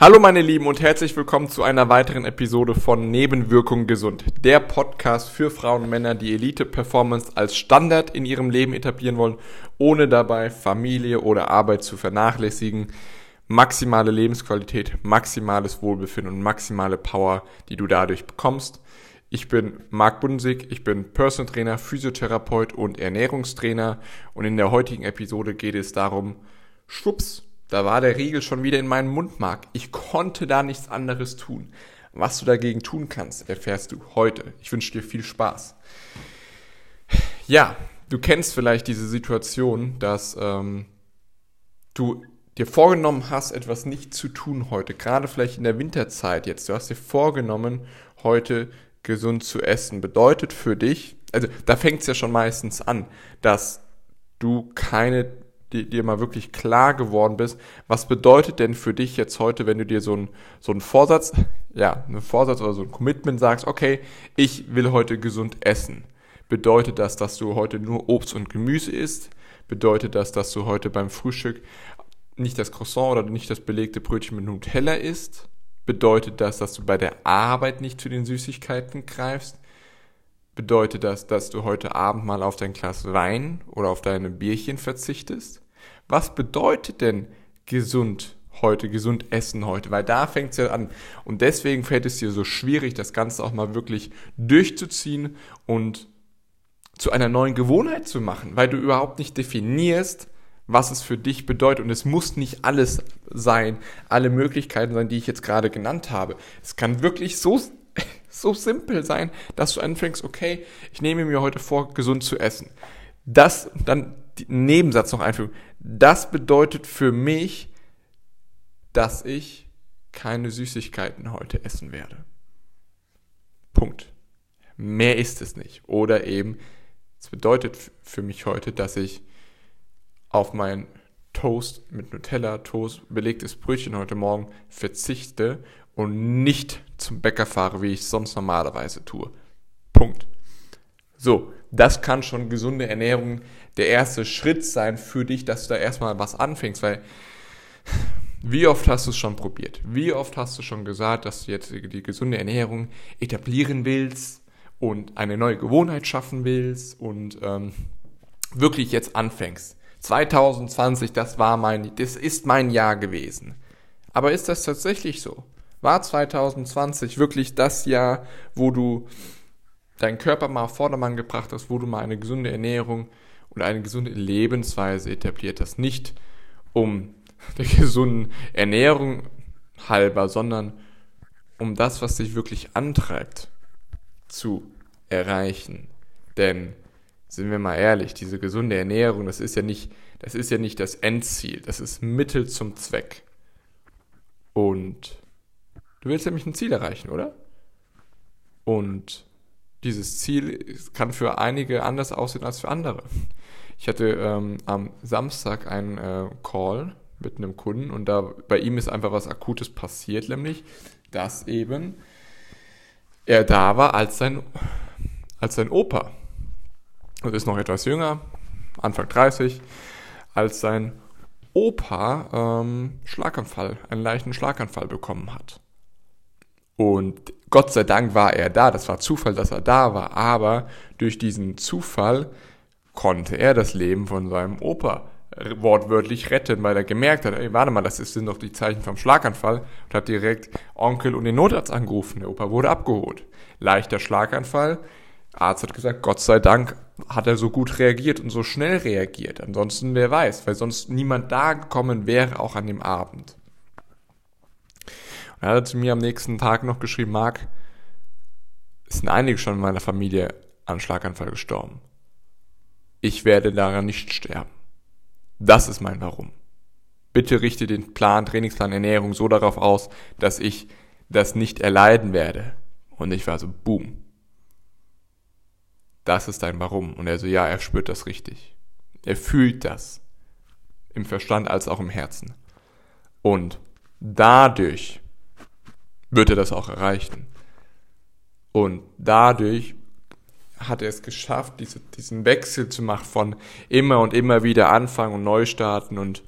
Hallo meine Lieben und herzlich willkommen zu einer weiteren Episode von Nebenwirkung gesund, der Podcast für Frauen und Männer, die Elite-Performance als Standard in ihrem Leben etablieren wollen, ohne dabei Familie oder Arbeit zu vernachlässigen. Maximale Lebensqualität, maximales Wohlbefinden und maximale Power, die du dadurch bekommst. Ich bin Marc Bunsig, ich bin Personal Trainer, Physiotherapeut und Ernährungstrainer und in der heutigen Episode geht es darum, schwupps, da war der Riegel schon wieder in meinem Mundmark. Ich konnte da nichts anderes tun. Was du dagegen tun kannst, erfährst du heute. Ich wünsche dir viel Spaß. Ja, du kennst vielleicht diese Situation, dass du dir vorgenommen hast, etwas nicht zu tun heute. Gerade vielleicht in der Winterzeit jetzt. Du hast dir vorgenommen, heute gesund zu essen. Bedeutet für dich, also da fängt es ja schon meistens an, dass du keine dir mal wirklich klar geworden bist, was bedeutet denn für dich jetzt heute, wenn du dir einen Vorsatz oder so ein Commitment sagst, okay, ich will heute gesund essen. Bedeutet das, dass du heute nur Obst und Gemüse isst? Bedeutet das, dass du heute beim Frühstück nicht das Croissant oder nicht das belegte Brötchen mit Nutella isst? Bedeutet das, dass du bei der Arbeit nicht zu den Süßigkeiten greifst? Bedeutet das, dass du heute Abend mal auf dein Glas Wein oder auf deine Bierchen verzichtest? Was bedeutet denn gesund essen heute? Weil da fängt es ja an. Und deswegen fällt es dir so schwierig, das Ganze auch mal wirklich durchzuziehen und zu einer neuen Gewohnheit zu machen, weil du überhaupt nicht definierst, was es für dich bedeutet. Und es muss nicht alles sein, alle Möglichkeiten sein, die ich jetzt gerade genannt habe. Es kann wirklich so simpel sein, dass du anfängst, okay, ich nehme mir heute vor, gesund zu essen. Das, dann den Nebensatz noch einfügen. Das bedeutet für mich, dass ich keine Süßigkeiten heute essen werde. Punkt. Mehr ist es nicht. Oder eben, es bedeutet für mich heute, dass ich auf meinen Toast mit Nutella, Toast, belegtes Brötchen heute Morgen verzichte und nicht zum Bäcker fahre, wie ich es sonst normalerweise tue. Punkt. So, das kann schon gesunde Ernährung der erste Schritt sein für dich, dass du da erstmal was anfängst, weil wie oft hast du es schon probiert? Wie oft hast du schon gesagt, dass du jetzt die gesunde Ernährung etablieren willst und eine neue Gewohnheit schaffen willst und wirklich jetzt anfängst? 2020, das ist mein Jahr gewesen. Aber ist das tatsächlich so? War 2020 wirklich das Jahr, wo du deinen Körper mal auf Vordermann gebracht hast, wo du mal eine gesunde Ernährung und eine gesunde Lebensweise etabliert hast? Nicht um der gesunden Ernährung halber, sondern um das, was dich wirklich antreibt, zu erreichen. Denn, sind wir mal ehrlich, diese gesunde Ernährung, das ist ja nicht das Endziel, das ist Mittel zum Zweck. Und du willst nämlich ein Ziel erreichen, oder? Und dieses Ziel kann für einige anders aussehen als für andere. Ich hatte am Samstag einen Call mit einem Kunden und da bei ihm ist einfach was Akutes passiert, nämlich, dass eben er da war als sein Opa. Also ist noch etwas jünger, Anfang 30, als sein Opa einen leichten Schlaganfall bekommen hat. Und Gott sei Dank war er da, das war Zufall, dass er da war, aber durch diesen Zufall konnte er das Leben von seinem Opa wortwörtlich retten, weil er gemerkt hat, ey, warte mal, das sind doch die Zeichen vom Schlaganfall und hat direkt Onkel und den Notarzt angerufen, der Opa wurde abgeholt. Leichter Schlaganfall, Arzt hat gesagt, Gott sei Dank hat er so gut reagiert und so schnell reagiert. Ansonsten, wer weiß, weil sonst niemand da gekommen wäre, auch an dem Abend. Und er hat zu mir am nächsten Tag noch geschrieben, Marc, es sind einige schon in meiner Familie an Schlaganfall gestorben. Ich werde daran nicht sterben. Das ist mein Warum. Bitte richte den Plan, Trainingsplan, Ernährung so darauf aus, dass ich das nicht erleiden werde. Und ich war so, boom. Das ist dein Warum. Und er so, ja, er spürt das richtig. Er fühlt das. Im Verstand als auch im Herzen. Und dadurch wird er das auch erreichen. Und dadurch hat er es geschafft, diesen Wechsel zu machen von immer und immer wieder anfangen und neu starten und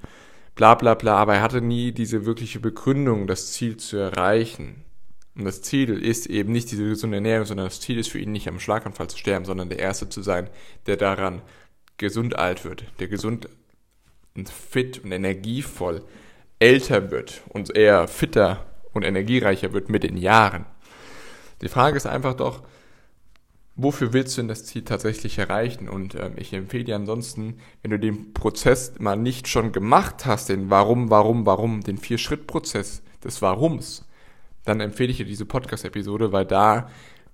bla bla bla, aber er hatte nie diese wirkliche Begründung, das Ziel zu erreichen. Und das Ziel ist eben nicht diese gesunde Ernährung, sondern das Ziel ist für ihn nicht am Schlaganfall zu sterben, sondern der Erste zu sein, der daran gesund alt wird, der gesund und fit und energievoll älter wird und eher fitter und energiereicher wird mit den Jahren. Die Frage ist einfach doch, wofür willst du denn das Ziel tatsächlich erreichen? Und ich empfehle dir ansonsten, wenn du den Prozess mal nicht schon gemacht hast, den Warum, den 4-Schritt-Prozess des Warums, dann empfehle ich dir diese Podcast-Episode, weil da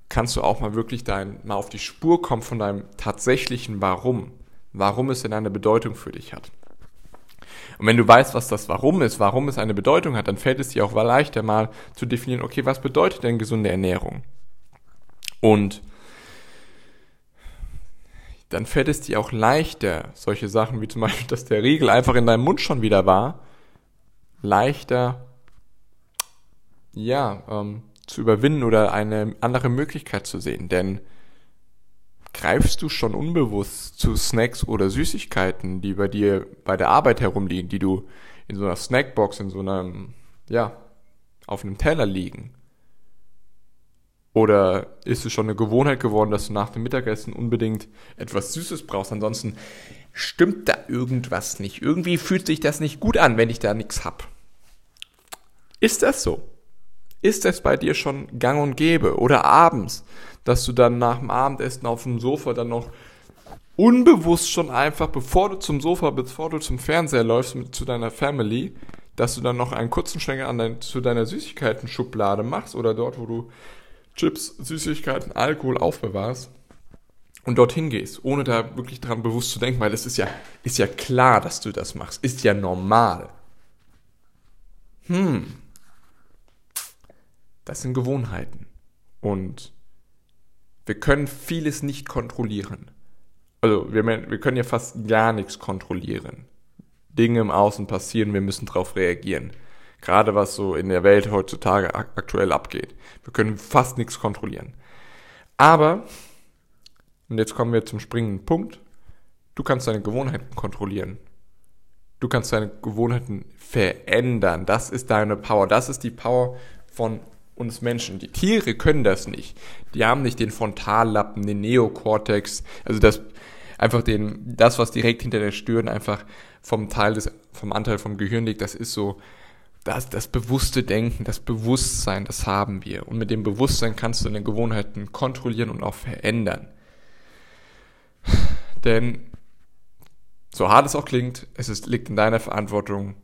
kannst du auch mal wirklich mal auf die Spur kommen von deinem tatsächlichen Warum. Warum es denn eine Bedeutung für dich hat. Und wenn du weißt, was das Warum ist, warum es eine Bedeutung hat, dann fällt es dir auch leichter mal zu definieren, okay, was bedeutet denn gesunde Ernährung? Und dann fällt es dir auch leichter, solche Sachen wie zum Beispiel, dass der Riegel einfach in deinem Mund schon wieder war, leichter zu überwinden oder eine andere Möglichkeit zu sehen. Denn greifst du schon unbewusst zu Snacks oder Süßigkeiten, die bei dir bei der Arbeit herumliegen, die du in so einer Snackbox, auf einem Teller liegen? Oder ist es schon eine Gewohnheit geworden, dass du nach dem Mittagessen unbedingt etwas Süßes brauchst? Ansonsten stimmt da irgendwas nicht. Irgendwie fühlt sich das nicht gut an, wenn ich da nichts hab. Ist das so? Ist das bei dir schon gang und gäbe? Oder abends, dass du dann nach dem Abendessen auf dem Sofa dann noch unbewusst schon einfach, bevor du zum Fernseher läufst zu deiner Family, dass du dann noch einen kurzen Schlenker zu deiner Süßigkeiten-Schublade machst oder dort, wo du Chips, Süßigkeiten, Alkohol aufbewahrst und dorthin gehst, ohne da wirklich dran bewusst zu denken, weil es ist ja klar, dass du das machst, ist ja normal. Das sind Gewohnheiten und wir können vieles nicht kontrollieren. Also wir können ja fast gar nichts kontrollieren. Dinge im Außen passieren, wir müssen darauf reagieren. Gerade was so in der Welt heutzutage aktuell abgeht. Wir können fast nichts kontrollieren. Aber, und jetzt kommen wir zum springenden Punkt, du kannst deine Gewohnheiten kontrollieren. Du kannst deine Gewohnheiten verändern. Das ist deine Power. Das ist die Power von uns Menschen. Die Tiere können das nicht. Die haben nicht den Frontallappen, den Neokortex, also das, was direkt hinter der Stirn einfach vom Anteil vom Gehirn liegt, das ist so, das bewusste Denken, das Bewusstsein, das haben wir. Und mit dem Bewusstsein kannst du deine Gewohnheiten kontrollieren und auch verändern. Denn, so hart es auch klingt, liegt in deiner Verantwortung,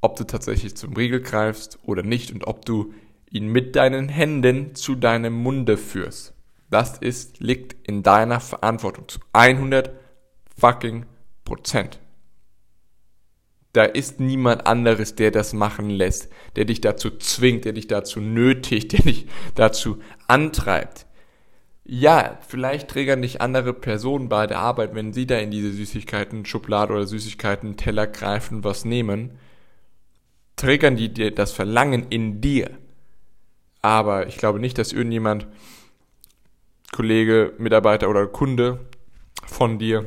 ob du tatsächlich zum Riegel greifst oder nicht und ob du ihn mit deinen Händen zu deinem Munde führst. Das liegt in deiner Verantwortung zu 100%. Da ist niemand anderes, der das machen lässt, der dich dazu zwingt, der dich dazu nötigt, der dich dazu antreibt. Ja, vielleicht triggern dich andere Personen bei der Arbeit, wenn sie da in diese Süßigkeiten-Schublade oder Süßigkeiten-Teller greifen, was nehmen, triggern die dir das Verlangen in dir. Aber ich glaube nicht, dass irgendjemand, Kollege, Mitarbeiter oder Kunde von dir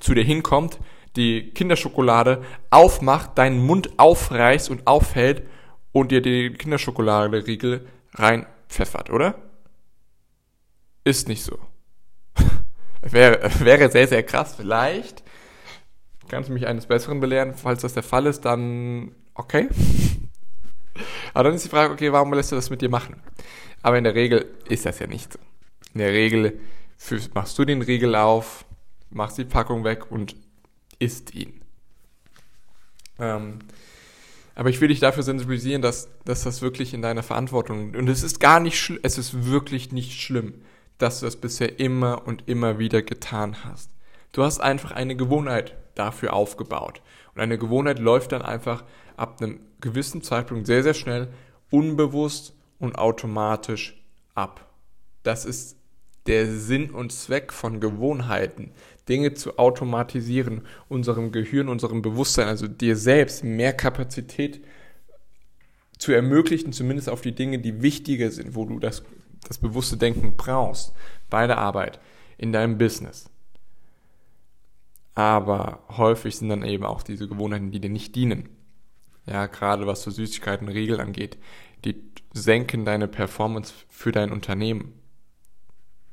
zu dir hinkommt, die Kinderschokolade aufmacht, deinen Mund aufreißt und aufhält und dir die Kinderschokolade-Riegel reinpfeffert, oder? Ist nicht so. Wäre sehr, sehr krass. Vielleicht kannst du mich eines Besseren belehren. Falls das der Fall ist, dann okay. Aber dann ist die Frage, okay, warum lässt du das mit dir machen? Aber in der Regel ist das ja nicht so. In der Regel machst du den Riegel auf, machst die Packung weg und isst ihn. Aber ich will dich dafür sensibilisieren, dass das wirklich in deiner Verantwortung ist. Und es ist wirklich nicht schlimm, dass du das bisher immer und immer wieder getan hast. Du hast einfach eine Gewohnheit dafür aufgebaut. Und eine Gewohnheit läuft dann einfach ab einem gewissen Zeitpunkt sehr, sehr schnell, unbewusst und automatisch ab. Das ist der Sinn und Zweck von Gewohnheiten, Dinge zu automatisieren, unserem Gehirn, unserem Bewusstsein, also dir selbst mehr Kapazität zu ermöglichen, zumindest auf die Dinge, die wichtiger sind, wo du das bewusste Denken brauchst, bei der Arbeit, in deinem Business. Aber häufig sind dann eben auch diese Gewohnheiten, die dir nicht dienen. Ja, gerade was so Süßigkeiten, Riegel angeht, die senken deine Performance für dein Unternehmen.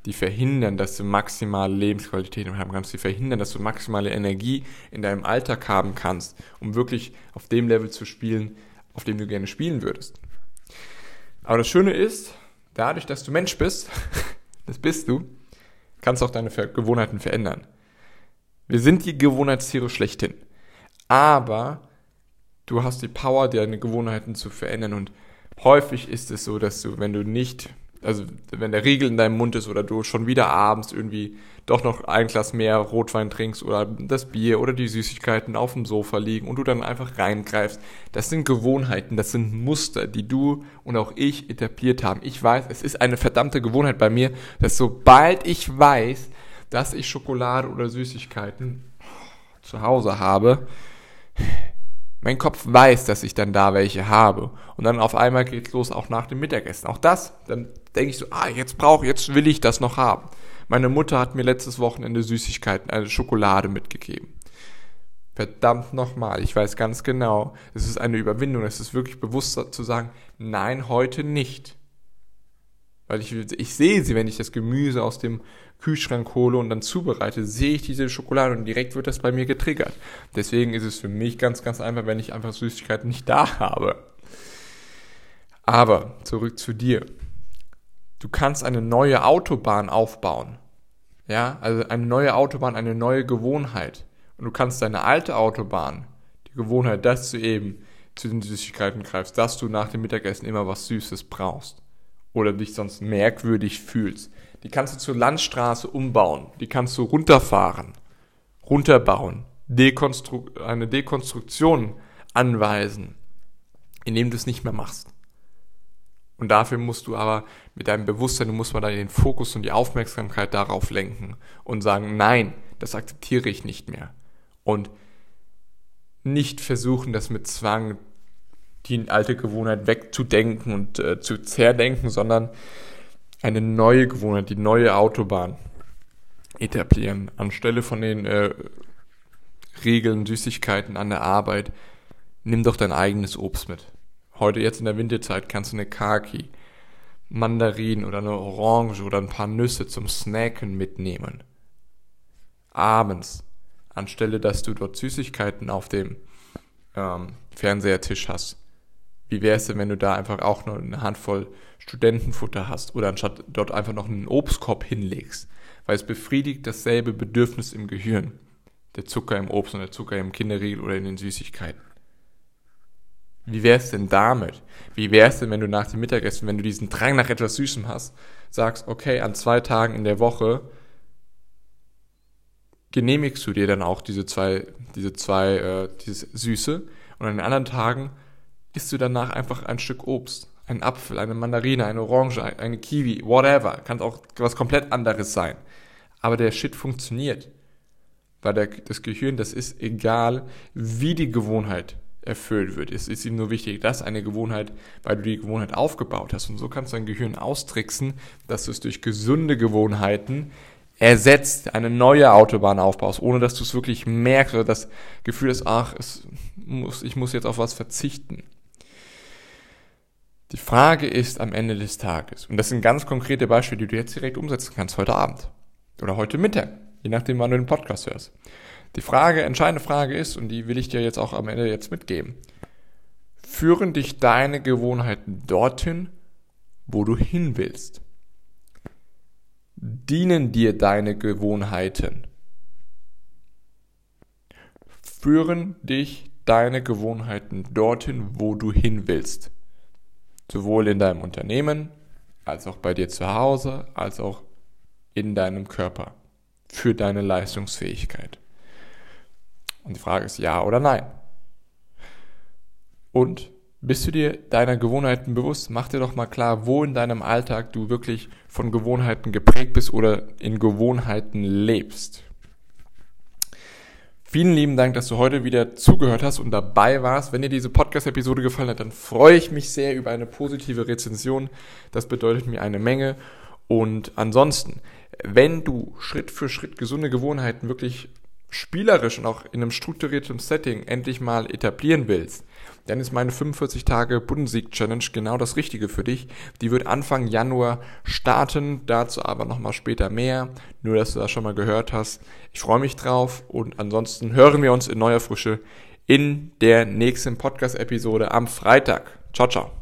Die verhindern, dass du maximale Lebensqualität haben kannst. Die verhindern, dass du maximale Energie in deinem Alltag haben kannst, um wirklich auf dem Level zu spielen, auf dem du gerne spielen würdest. Aber das Schöne ist, dadurch, dass du Mensch bist, das bist du, kannst du auch deine Gewohnheiten verändern. Wir sind die Gewohnheitstiere schlechthin. Aber du hast die Power, deine Gewohnheiten zu verändern. Und häufig ist es so, dass du, wenn der Riegel in deinem Mund ist oder du schon wieder abends irgendwie doch noch ein Glas mehr Rotwein trinkst oder das Bier oder die Süßigkeiten auf dem Sofa liegen und du dann einfach reingreifst, das sind Gewohnheiten, das sind Muster, die du und auch ich etabliert haben. Ich weiß, es ist eine verdammte Gewohnheit bei mir, dass sobald ich weiß, dass ich Schokolade oder Süßigkeiten zu Hause habe, mein Kopf weiß, dass ich dann da welche habe. Und dann auf einmal geht's los, auch nach dem Mittagessen. Auch das, dann denke ich so, jetzt will ich das noch haben. Meine Mutter hat mir letztes Wochenende Süßigkeiten, eine Schokolade mitgegeben. Verdammt nochmal, ich weiß ganz genau, es ist eine Überwindung, es ist wirklich bewusst zu sagen, nein, heute nicht. Weil ich sehe sie, wenn ich das Gemüse aus dem Kühlschrank hole und dann zubereite, sehe ich diese Schokolade und direkt wird das bei mir getriggert. Deswegen ist es für mich ganz, ganz einfach, wenn ich einfach Süßigkeiten nicht da habe. Aber zurück zu dir. Du kannst eine neue Autobahn aufbauen. Ja, also eine neue Autobahn, eine neue Gewohnheit. Und du kannst deine alte Autobahn, die Gewohnheit, dass du eben zu den Süßigkeiten greifst, dass du nach dem Mittagessen immer was Süßes brauchst oder dich sonst merkwürdig fühlst, die kannst du zur Landstraße umbauen, die kannst du runterfahren, runterbauen, eine Dekonstruktion anweisen, indem du es nicht mehr machst. Und dafür musst du aber mit deinem Bewusstsein, du musst mal den Fokus und die Aufmerksamkeit darauf lenken und sagen, nein, das akzeptiere ich nicht mehr. Und nicht versuchen, das mit Zwang, die alte Gewohnheit wegzudenken und zu zerdenken, sondern eine neue Gewohnheit, die neue Autobahn etablieren. Anstelle von den Regeln, Süßigkeiten an der Arbeit, nimm doch dein eigenes Obst mit. Heute jetzt in der Winterzeit kannst du eine Kaki, Mandarinen oder eine Orange oder ein paar Nüsse zum Snacken mitnehmen. Abends, anstelle dass du dort Süßigkeiten auf dem Fernsehertisch hast. Wie wär's denn, wenn du da einfach auch noch eine Handvoll Studentenfutter hast oder anstatt dort einfach noch einen Obstkorb hinlegst, weil es befriedigt dasselbe Bedürfnis im Gehirn. Der Zucker im Obst und der Zucker im Kinderriegel oder in den Süßigkeiten. Wie wär's denn damit? Wie wär's denn, wenn du nach dem Mittagessen, wenn du diesen Drang nach etwas Süßem hast, sagst, okay, an 2 Tagen in der Woche genehmigst du dir dann auch dieses Süße und an den anderen Tagen isst du danach einfach ein Stück Obst, einen Apfel, eine Mandarine, eine Orange, eine Kiwi, whatever. Kann auch was komplett anderes sein. Aber der Shit funktioniert. Weil das Gehirn, das ist egal, wie die Gewohnheit erfüllt wird. Es ist ihm nur wichtig, dass eine Gewohnheit, weil du die Gewohnheit aufgebaut hast. Und so kannst du dein Gehirn austricksen, dass du es durch gesunde Gewohnheiten ersetzt, eine neue Autobahn aufbaust, ohne dass du es wirklich merkst oder das Gefühl ist, ich muss jetzt auf was verzichten. Die Frage ist am Ende des Tages, und das sind ganz konkrete Beispiele, die du jetzt direkt umsetzen kannst, heute Abend oder heute Mittag, je nachdem, wann du den Podcast hörst. Die entscheidende Frage ist, und die will ich dir jetzt auch am Ende jetzt mitgeben, führen dich deine Gewohnheiten dorthin, wo du hin willst? Dienen dir deine Gewohnheiten? Führen dich deine Gewohnheiten dorthin, wo du hin willst? Sowohl in deinem Unternehmen, als auch bei dir zu Hause, als auch in deinem Körper. Für deine Leistungsfähigkeit. Und die Frage ist ja oder nein. Und bist du dir deiner Gewohnheiten bewusst? Mach dir doch mal klar, wo in deinem Alltag du wirklich von Gewohnheiten geprägt bist oder in Gewohnheiten lebst. Vielen lieben Dank, dass du heute wieder zugehört hast und dabei warst. Wenn dir diese Podcast-Episode gefallen hat, dann freue ich mich sehr über eine positive Rezension. Das bedeutet mir eine Menge. Und ansonsten, wenn du Schritt für Schritt gesunde Gewohnheiten wirklich spielerisch und auch in einem strukturierten Setting endlich mal etablieren willst, dann ist meine 45 Tage Bunsig-Challenge genau das Richtige für dich. Die wird Anfang Januar starten, dazu aber nochmal später mehr, nur dass du das schon mal gehört hast. Ich freue mich drauf und ansonsten hören wir uns in neuer Frische in der nächsten Podcast-Episode am Freitag. Ciao, ciao.